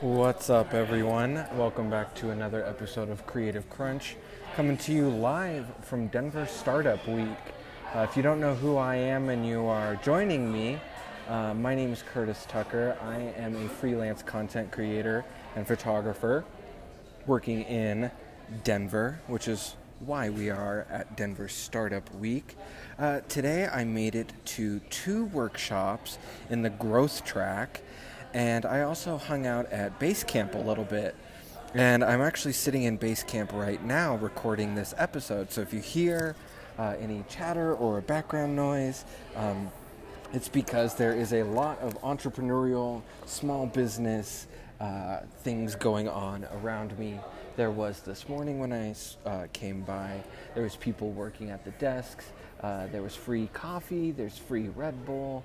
What's up, everyone? Welcome back to another episode of Creative Crunch, coming to you live from Denver Startup Week. If you don't know who I am and you are joining me, my name is Curtis Tucker. I am a freelance content creator and photographer working in Denver, which is why we are at Denver Startup Week. Today I made it to two workshops in the growth track, and I also hung out at Basecamp a little bit. And I'm actually sitting in Basecamp right now recording this episode. So if you hear any chatter or background noise, it's because there is a lot of entrepreneurial, small business things going on around me. There was this morning when I came by, there was people working at the desks. There was free coffee, there's free Red Bull.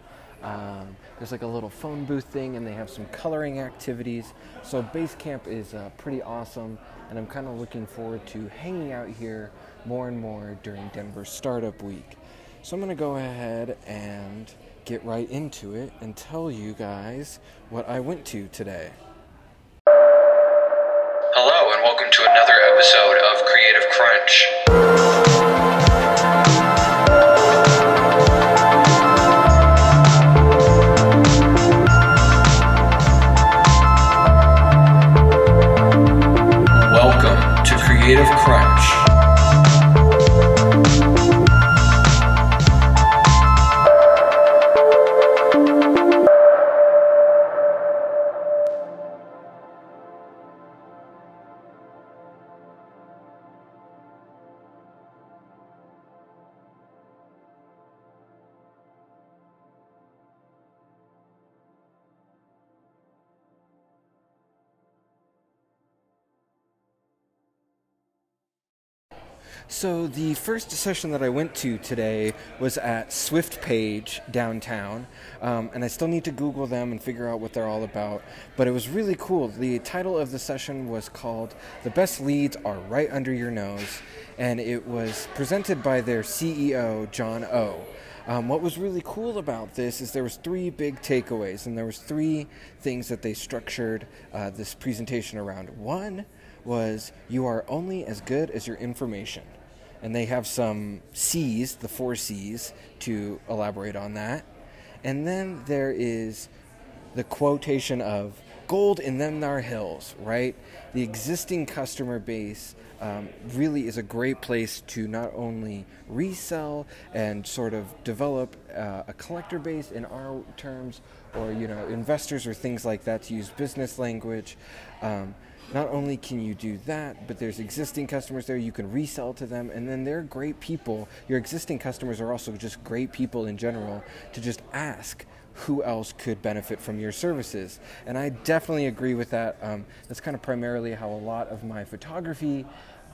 There's like a little phone booth thing, and they have some coloring activities. So Basecamp is pretty awesome, and I'm kind of looking forward to hanging out here more and more during Denver Startup Week. So I'm going to go ahead and get right into it and tell you guys what I went to today. Hello, and welcome to another episode of Creative Crunch. Creative Crunch. So the first session that I went to today was at Swiftpage downtown, and I still need to Google them and figure out what they're all about, but it was really cool. The title of the session was called The Best Leads Are Right Under Your Nose, and it was presented by their CEO, John O. What was really cool about this is there was three big takeaways, and there was three things that they structured this presentation around. One was you are only as good as your information. And they have some C's, the four C's, to elaborate on that. And then there is the quotation of gold in them thar hills, right? The existing customer base really is a great place to not only resell and sort of develop a collector base in our terms, or, you know, investors or things like that, to use business language. Not only can you do that, but there's existing customers there. You can resell to them, and then they're great people. Your existing customers are also just great people in general to just ask who else could benefit from your services. And I definitely agree with that. That's kind of primarily how a lot of my photography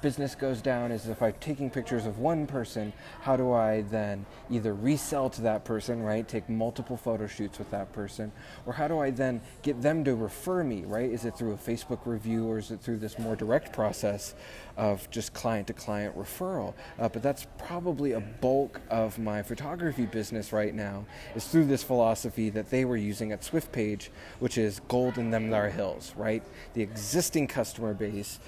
business goes down, is if I'm taking pictures of one person, how do I then either resell to that person, right, take multiple photo shoots with that person, or how do I then get them to refer me, right? Is it through a Facebook review, or is it through this more direct process of just client-to-client referral? But that's probably a bulk of my photography business right now, is through this philosophy that they were using at Swiftpage, which is gold in them thar hills, right? The existing customer base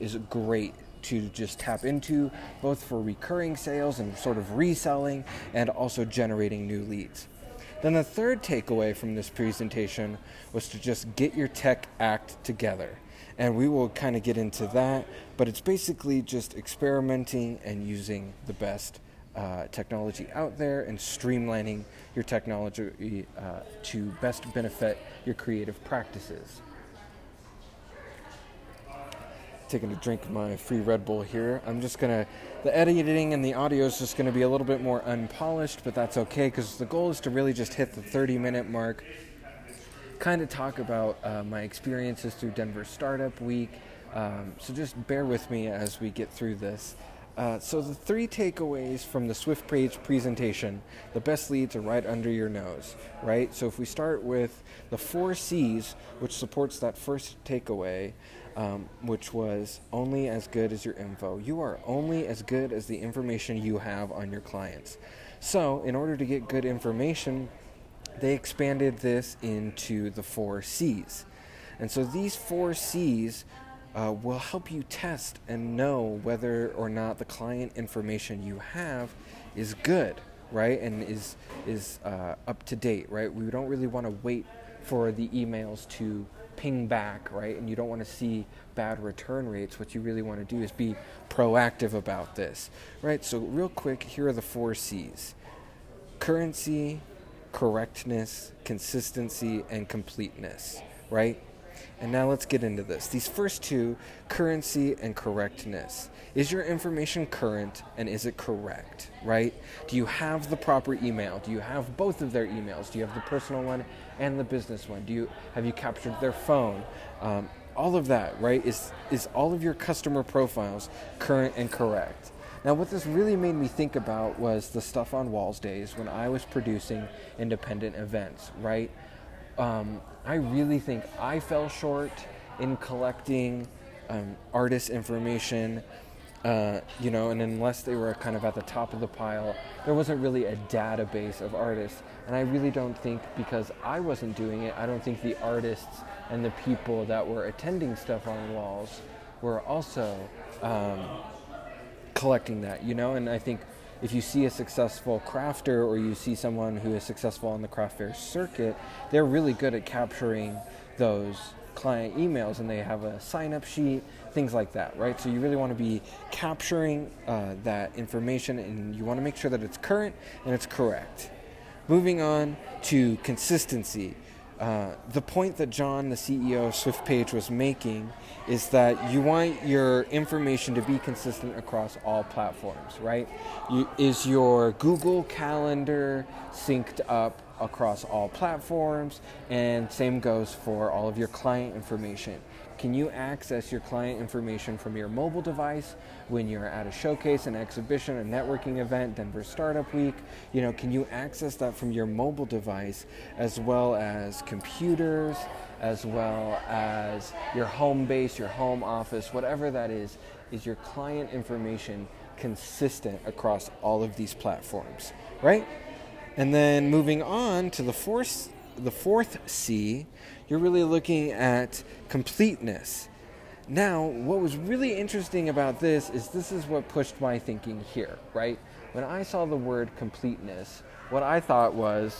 is great to just tap into, both for recurring sales and sort of reselling, and also generating new leads. Then the third takeaway from this presentation was to just get your tech act together. And we will kind of get into that, but it's basically just experimenting and using the best technology out there and streamlining your technology to best benefit your creative practices. Taking a drink of my free Red Bull here. I'm just gonna, the editing and the audio is just gonna be a little bit more unpolished, but that's okay, because the goal is to really just hit the 30-minute mark, kind of talk about my experiences through Denver Startup Week. So just bear with me as we get through this. So the three takeaways from the Swiftpage presentation, the best leads are right under your nose, right? So if we start with the four C's, which supports that first takeaway, which was only as good as your info. You are only as good as the information you have on your clients. So in order to get good information, they expanded this into the four C's. And so these four C's will help you test and know whether or not the client information you have is good, right, and is up to date, right? We don't really want to wait for the emails to ping back, right? And you don't want to see bad return rates. What you really want to do is be proactive about this, right? So real quick, here are the four C's: currency, correctness, consistency, and completeness, right? And now let's get into this. These first two, currency and correctness. Is your information current and is it correct, right? Do you have the proper email? Do you have both of their emails? Do you have the personal one and the business one? Have you captured their phone? All of that, right? Is all of your customer profiles current and correct? Now, what this really made me think about was the Stuff on Walls days when I was producing independent events, right? I really think I fell short in collecting artist information, and unless they were kind of at the top of the pile, there wasn't really a database of artists. And I really don't think, because I wasn't doing it, I don't think the artists and the people that were attending Stuff on Walls were also collecting that, you know? And I think if you see a successful crafter or you see someone who is successful on the craft fair circuit, they're really good at capturing those client emails, and they have a sign-up sheet, things like that, right? So you really want to be capturing that information, and you want to make sure that it's current and it's correct. Moving on to consistency. The point that John, the CEO of Swiftpage, was making is that you want your information to be consistent across all platforms, right? Is your Google Calendar synced up across all platforms? And same goes for all of your client information. Can you access your client information from your mobile device when you're at a showcase, an exhibition, a networking event, Denver Startup Week? You know, can you access that from your mobile device as well as computers, as well as your home base, your home office, whatever that is your client information consistent across all of these platforms, right? And then moving on to the fourth C, you're really looking at completeness. Now, what was really interesting about this is what pushed my thinking here, right? When I saw the word completeness, what I thought was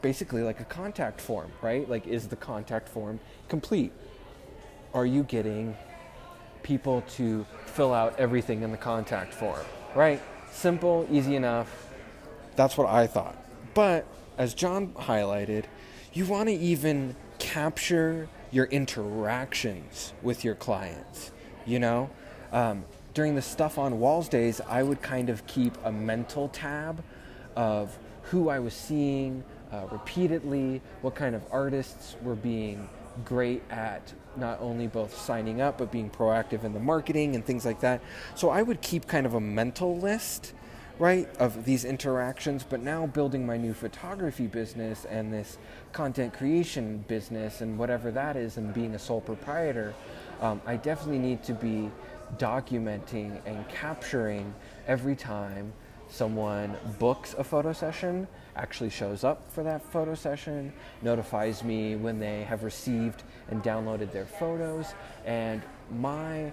basically like a contact form, right? Like, is the contact form complete? Are you getting people to fill out everything in the contact form, right? Simple, easy enough. That's what I thought. But as John highlighted, you want to even capture your interactions with your clients, you know? During the Stuff on Walls days, I would kind of keep a mental tab of who I was seeing repeatedly, what kind of artists were being great at not only both signing up, but being proactive in the marketing and things like that. So I would keep kind of a mental list, right, of these interactions. But now, building my new photography business and this content creation business and whatever that is, and being a sole proprietor, I definitely need to be documenting and capturing every time someone books a photo session, actually shows up for that photo session, notifies me when they have received and downloaded their photos, and my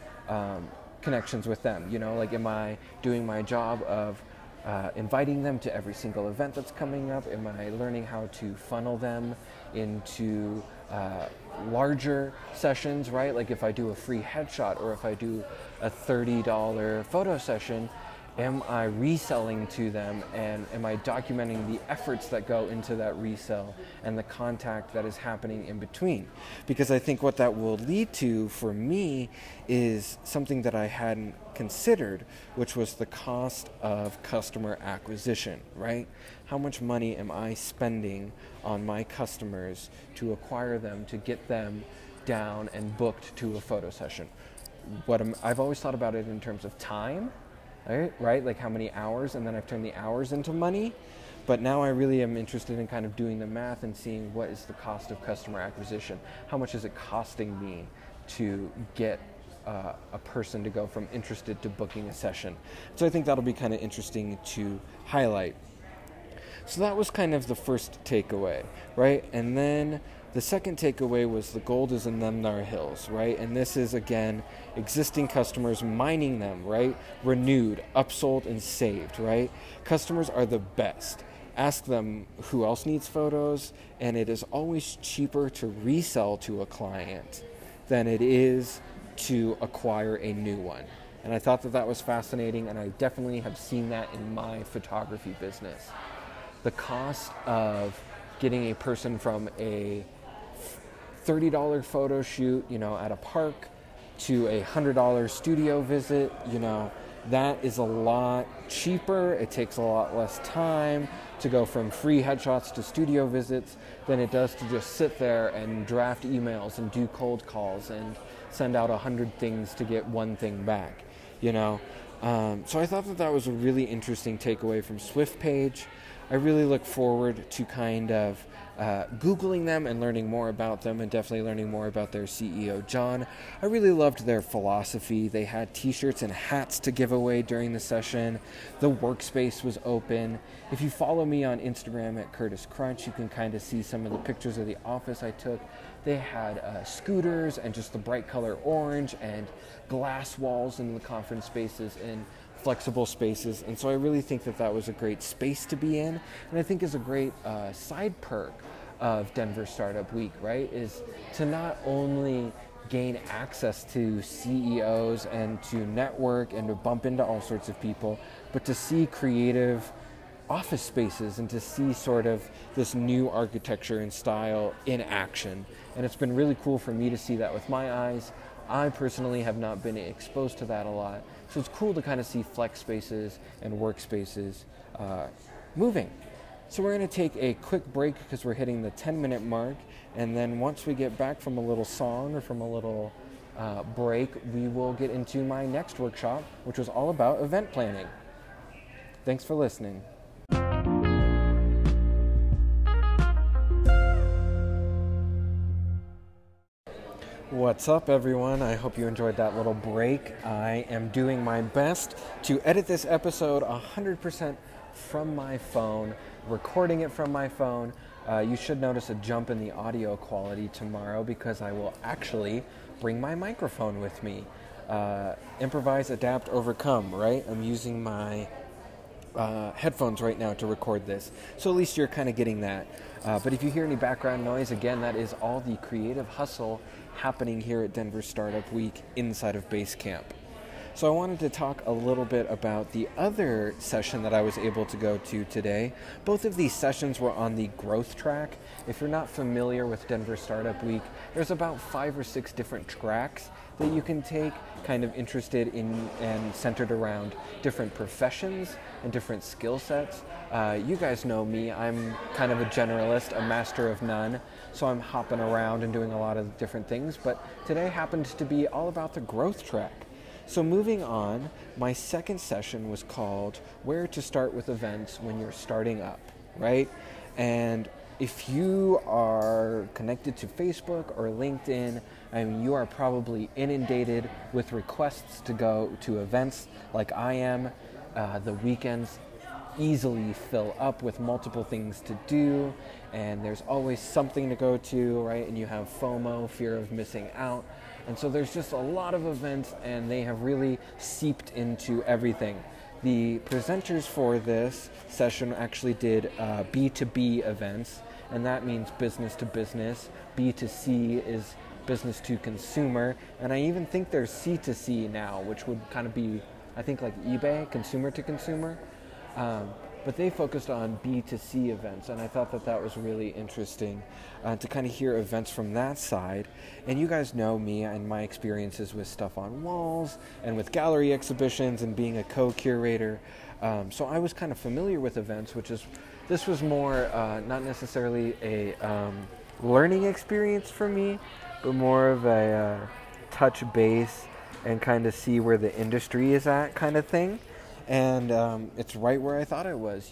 connections with them. You know, like, am I doing my job of inviting them to every single event that's coming up? Am I learning how to funnel them into larger sessions, right? Like, if I do a free headshot or if I do a $30 photo session, am I reselling to them, and am I documenting the efforts that go into that resell and the contact that is happening in between? Because I think what that will lead to for me is something that I hadn't considered, which was the cost of customer acquisition, right? How much money am I spending on my customers to acquire them, to get them down and booked to a photo session? I've always thought about it in terms of time, right? Like, how many hours, and then I've turned the hours into money. But now I really am interested in kind of doing the math and seeing what is the cost of customer acquisition. How much is it costing me to get a person to go from interested to booking a session? So I think that'll be kind of interesting to highlight. So that was kind of the first takeaway, right? And then The second takeaway was the gold is in them, our hills, right? And this is, again, existing customers mining them, right? Renewed, upsold, and saved, right? Customers are the best. Ask them who else needs photos, and it is always cheaper to resell to a client than it is to acquire a new one. And I thought that that was fascinating, and I definitely have seen that in my photography business. The cost of getting a person from a $30 photo shoot, at a park to a $100 studio visit, that is a lot cheaper. It takes a lot less time to go from free headshots to studio visits than it does to just sit there and draft emails and do cold calls and send out 100 things to get one thing back, So I thought that that was a really interesting takeaway from Swiftpage. I really look forward to kind of Googling them and learning more about them, and definitely learning more about their CEO, John. I really loved their philosophy. They had t-shirts and hats to give away during the session. The workspace was open. If you follow me on Instagram at Curtis Crunch, you can kind of see some of the pictures of the office I took. They had scooters and just the bright color orange and glass walls in the conference spaces and flexible spaces. And so I really think that that was a great space to be in. And I think is a great side perk of Denver Startup Week, right? Is to not only gain access to CEOs and to network and to bump into all sorts of people, but to see creative office spaces and to see sort of this new architecture and style in action. And it's been really cool for me to see that with my eyes. I personally have not been exposed to that a lot. So it's cool to kind of see flex spaces and workspaces moving. So we're going to take a quick break because we're hitting the 10-minute mark. And then once we get back from a little song or from a little break, we will get into my next workshop, which was all about event planning. Thanks for listening. What's up, everyone? I hope you enjoyed that little break. I am doing my best to edit this episode 100% from my phone, recording it from my phone. You should notice a jump in the audio quality tomorrow because I will actually bring my microphone with me. Improvise, adapt, overcome, right? I'm using my headphones right now to record this. So at least you're kind of getting that. But if you hear any background noise, again, that is all the creative hustle happening here at Denver Startup Week inside of Basecamp. So I wanted to talk a little bit about the other session that I was able to go to today. Both of these sessions were on the growth track. If you're not familiar with Denver Startup Week, there's about 5 or 6 different tracks that you can take, kind of interested in and centered around different professions and different skill sets. You guys know me, I'm kind of a generalist, a master of none, so I'm hopping around and doing a lot of different things, but today happened to be all about the growth track. So moving on, my second session was called Where to Start with Events When You're Starting Up, right? And if you are connected to Facebook or LinkedIn, you are probably inundated with requests to go to events like I am. The weekends easily fill up with multiple things to do, and there's always something to go to, right? And you have FOMO, fear of missing out. And so there's just a lot of events, and they have really seeped into everything. The presenters for this session actually did B2B events, and that means business to business. B2C is business to consumer, and I even think there's C2C now, which would kind of be, I think, like eBay, consumer to consumer. But they focused on B2C events, and I thought that that was really interesting to kind of hear events from that side. And you guys know me and my experiences with Stuff on Walls and with gallery exhibitions and being a co-curator. So I was kind of familiar with events, which is, this was more not necessarily a learning experience for me, but more of a touch base and kind of see where the industry is at kind of thing. And it's right where I thought it was,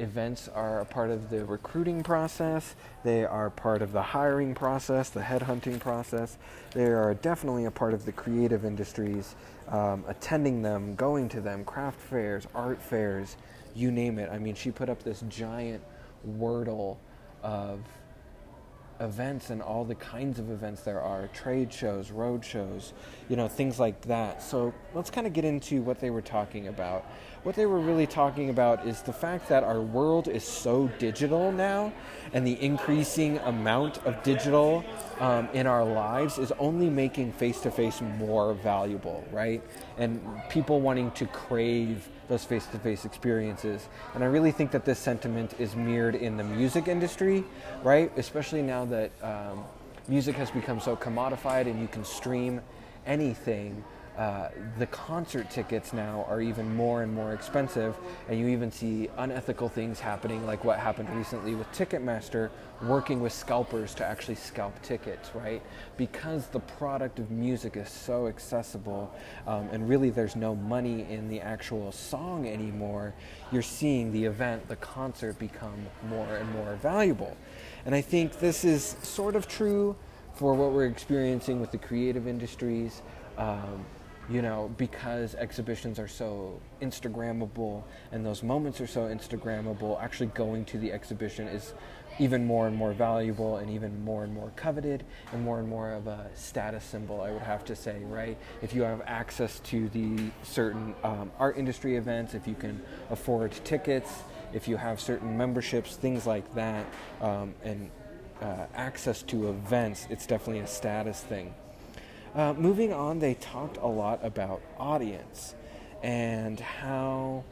Events are a part of the recruiting process. They are part of the hiring process, the headhunting process. They are definitely a part of the creative industries, attending them, going to them, craft fairs, art fairs, you name it. She put up this giant Wordle of events and all the kinds of events there are, trade shows, road shows, you know, things like that. So let's kind of get into what they were talking about. What they were really talking about is the fact that our world is so digital now, and the increasing amount of digital in our lives is only making face-to-face more valuable, right? And people wanting to crave those face-to-face experiences. And I really think that this sentiment is mirrored in the music industry, right? Especially now that music has become so commodified and you can stream anything. The concert tickets now are even more and more expensive, and you even see unethical things happening, like what happened recently with Ticketmaster working with scalpers to actually scalp tickets, right? Because the product of music is so accessible, and really there's no money in the actual song anymore, you're seeing the event, the concert, become more and more valuable. And I think this is sort of true for what we're experiencing with the creative industries. You know, because exhibitions are so Instagrammable and those moments are so Instagrammable, actually going to the exhibition is even more and more valuable and even more and more coveted and more of a status symbol, I would have to say, right? If you have access to the certain art industry events, if you can afford tickets, if you have certain memberships, things like that, and access to events, it's definitely a status thing. Moving on, they talked a lot about audience and how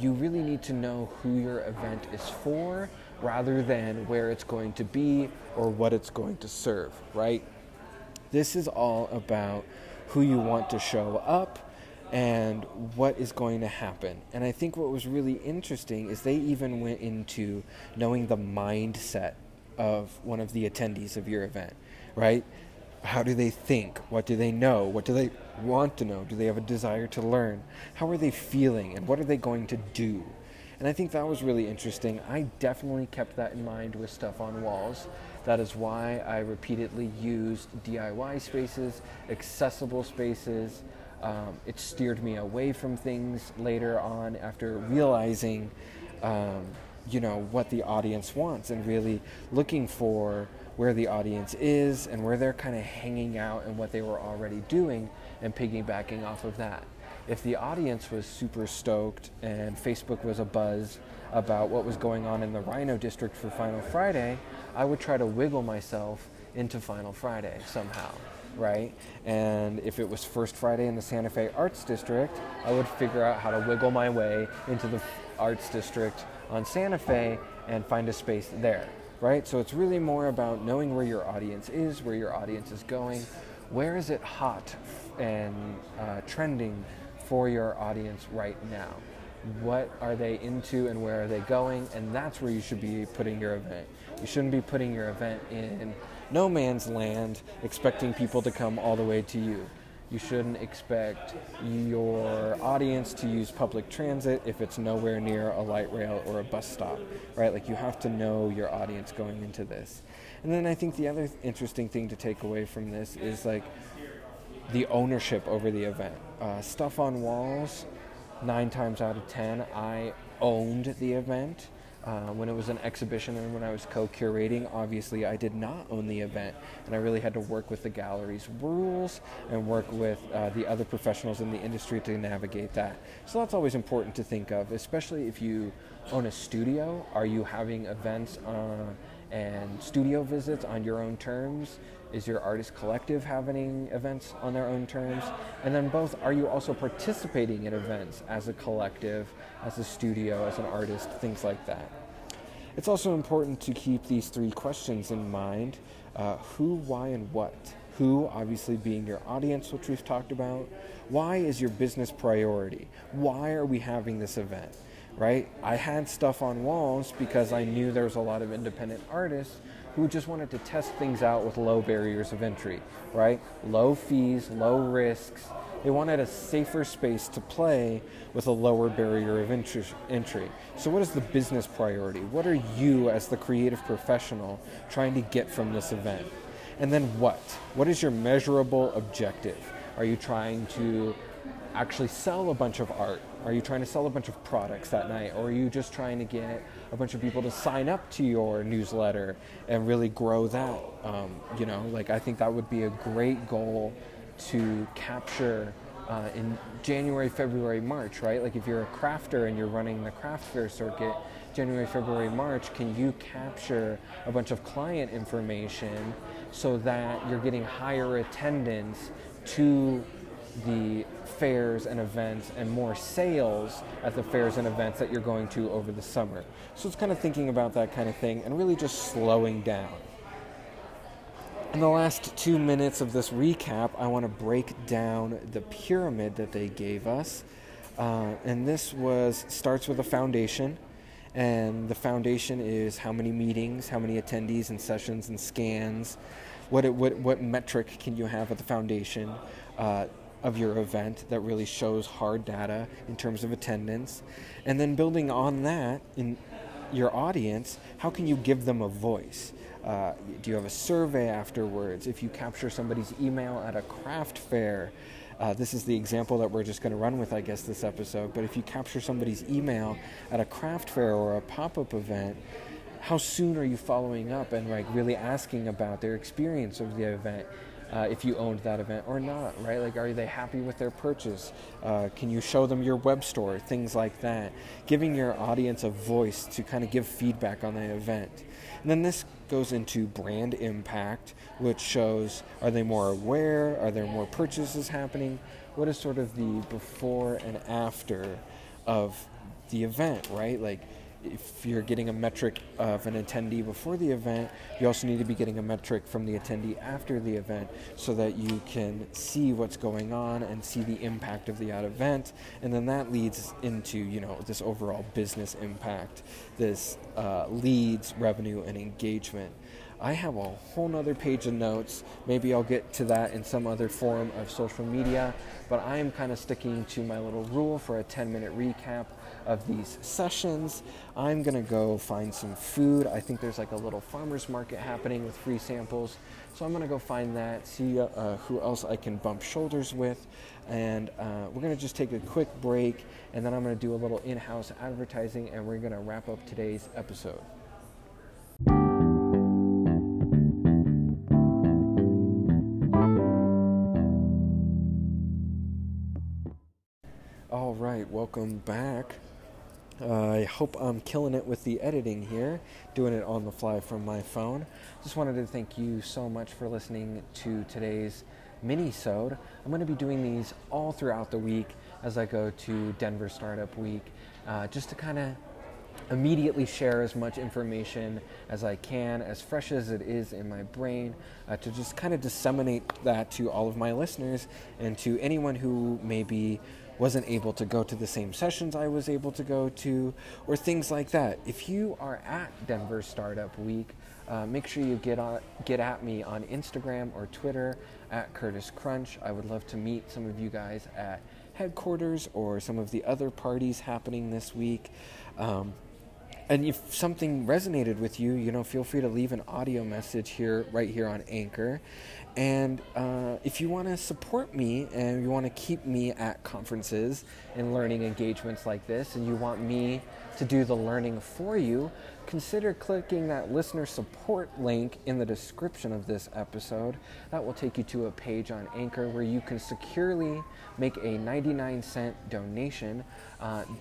you really need to know who your event is for rather than where it's going to be or what it's going to serve, right? This is all about who you want to show up and what is going to happen. And I think what was really interesting is they even went into knowing the mindset of one of the attendees of your event, right? How do they think? What do they know? What do they want to know? Do they have a desire to learn? How are they feeling? And what are they going to do? And I think that was really interesting. I definitely kept that in mind with Stuff on Walls. That is why I repeatedly used DIY spaces, accessible spaces. It steered me away from things later on after realizing, you know, what the audience wants and really looking for where the audience is and where they're kind of hanging out and what they were already doing and piggybacking off of that. If the audience was super stoked and Facebook was abuzz about what was going on in the Rhino District for Final Friday, I would try to wiggle myself into Final Friday somehow, right? And if it was First Friday in the Santa Fe Arts District, I would figure out how to wiggle my way into the Arts District on Santa Fe and find a space there. Right? So it's really more about knowing where your audience is, where your audience is going, where is it hot and trending for your audience right now? What are they into and where are they going? And that's where you should be putting your event. You shouldn't be putting your event in no man's land, expecting people to come all the way to you. You shouldn't expect your audience to use public transit if it's nowhere near a light rail or a bus stop, right? Like, you have to know your audience going into this. And then I think the other interesting thing to take away from this is, like, the ownership over the event. Stuff on Walls, 9 times out of 10, I owned the event. When it was an exhibition and when I was co-curating, obviously I did not own the event, and I really had to work with the gallery's rules and work with the other professionals in the industry to navigate that. So that's always important to think of, especially if you own a studio. Are you having events and studio visits on your own terms? Is your artist collective having events on their own terms? And then both, are you also participating in events as a collective, as a studio, as an artist, things like that? It's also important to keep these 3 questions in mind. Who, why, and what. Who, obviously, being your audience, which we've talked about. Why is your business priority? Why are we having this event? Right? I had Stuff on Walls because I knew there was a lot of independent artists who just wanted to test things out with low barriers of entry, right? Low fees, low risks. They wanted a safer space to play with a lower barrier of entry. So what is the business priority? What are you as the creative professional trying to get from this event? And then what? What is your measurable objective? Are you trying to actually sell a bunch of art? Are you trying to sell a bunch of products that night? Or are you just trying to get a bunch of people to sign up to your newsletter and really grow that? I think that would be a great goal to capture in January, February, March, right? Like if you're a crafter and you're running the craft fair circuit, January, February, March, can you capture a bunch of client information so that you're getting higher attendance to the fairs and events and more sales at the fairs and events that you're going to over the summer? So it's kind of thinking about that kind of thing and really just slowing down. In the last 2 minutes of this recap, I want to break down the pyramid that they gave us. And this starts with a foundation. And the foundation is how many meetings, how many attendees and sessions and scans, what metric can you have at the foundation of your event that really shows hard data in terms of attendance. And then building on that in your audience, how can you give them a voice? Do you have a survey afterwards? If you capture somebody's email at a craft fair, this is the example that we're just going to run with, I guess, this episode, but if you capture somebody's email at a craft fair or a pop-up event, how soon are you following up and like really asking about their experience of the event? If you owned that event or not, right? Like, are they happy with their purchase? Can you show them your web store? Things like that. Giving your audience a voice to kind of give feedback on the event. And then this goes into brand impact, which shows, are they more aware? Are there more purchases happening? What is sort of the before and after of the event, right? Like, if you're getting a metric of an attendee before the event, you also need to be getting a metric from the attendee after the event so that you can see what's going on and see the impact of the event. And then that leads into, this overall business impact, this leads, revenue, and engagement. I have a whole nother page of notes. Maybe I'll get to that in some other form of social media, but I am kind of sticking to my little rule for a 10-minute recap of these sessions. I'm gonna go find some food. I think there's like a little farmer's market happening with free samples. So I'm gonna go find that, see who else I can bump shoulders with. And we're gonna just take a quick break, and then I'm gonna do a little in-house advertising, and we're gonna wrap up today's episode. All right, welcome back. I hope I'm killing it with the editing here, doing it on the fly from my phone. Just wanted to thank you so much for listening to today's mini-sode. I'm going to be doing these all throughout the week as I go to Denver Startup Week, just to kind of immediately share as much information as I can, as fresh as it is in my brain, to just kind of disseminate that to all of my listeners and to anyone who maybe wasn't able to go to the same sessions I was able to go to, or things like that. If you are at Denver Startup Week, make sure you get at me on Instagram or Twitter at Curtis Crunch. I would love to meet some of you guys at headquarters or some of the other parties happening this week. And if something resonated with you, feel free to leave an audio message right here on Anchor. And if you want to support me and you want to keep me at conferences and learning engagements like this, and you want me to do the learning for you, consider clicking that listener support link in the description of this episode. That will take you to a page on Anchor where you can securely make a 99-cent donation.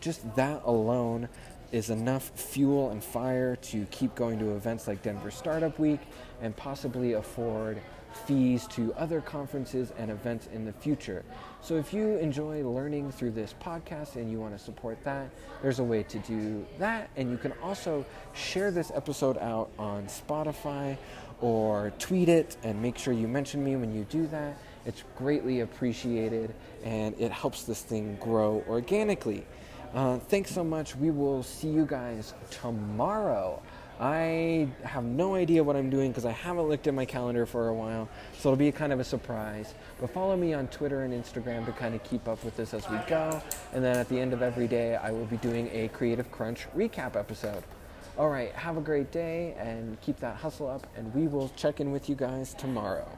Just that alone is enough fuel and fire to keep going to events like Denver Startup Week and possibly afford fees to other conferences and events in the future. So if you enjoy learning through this podcast and you want to support that, there's a way to do that. And you can also share this episode out on Spotify or tweet it and make sure you mention me when you do that. It's greatly appreciated and it helps this thing grow organically. Thanks so much. We will see you guys tomorrow. I have no idea what I'm doing because I haven't looked at my calendar for a while, so it'll be kind of a surprise. But follow me on Twitter and Instagram to kind of keep up with this as we go. And then at the end of every day, I will be doing a Creative Crunch recap episode. All right, have a great day and keep that hustle up, and we will check in with you guys tomorrow.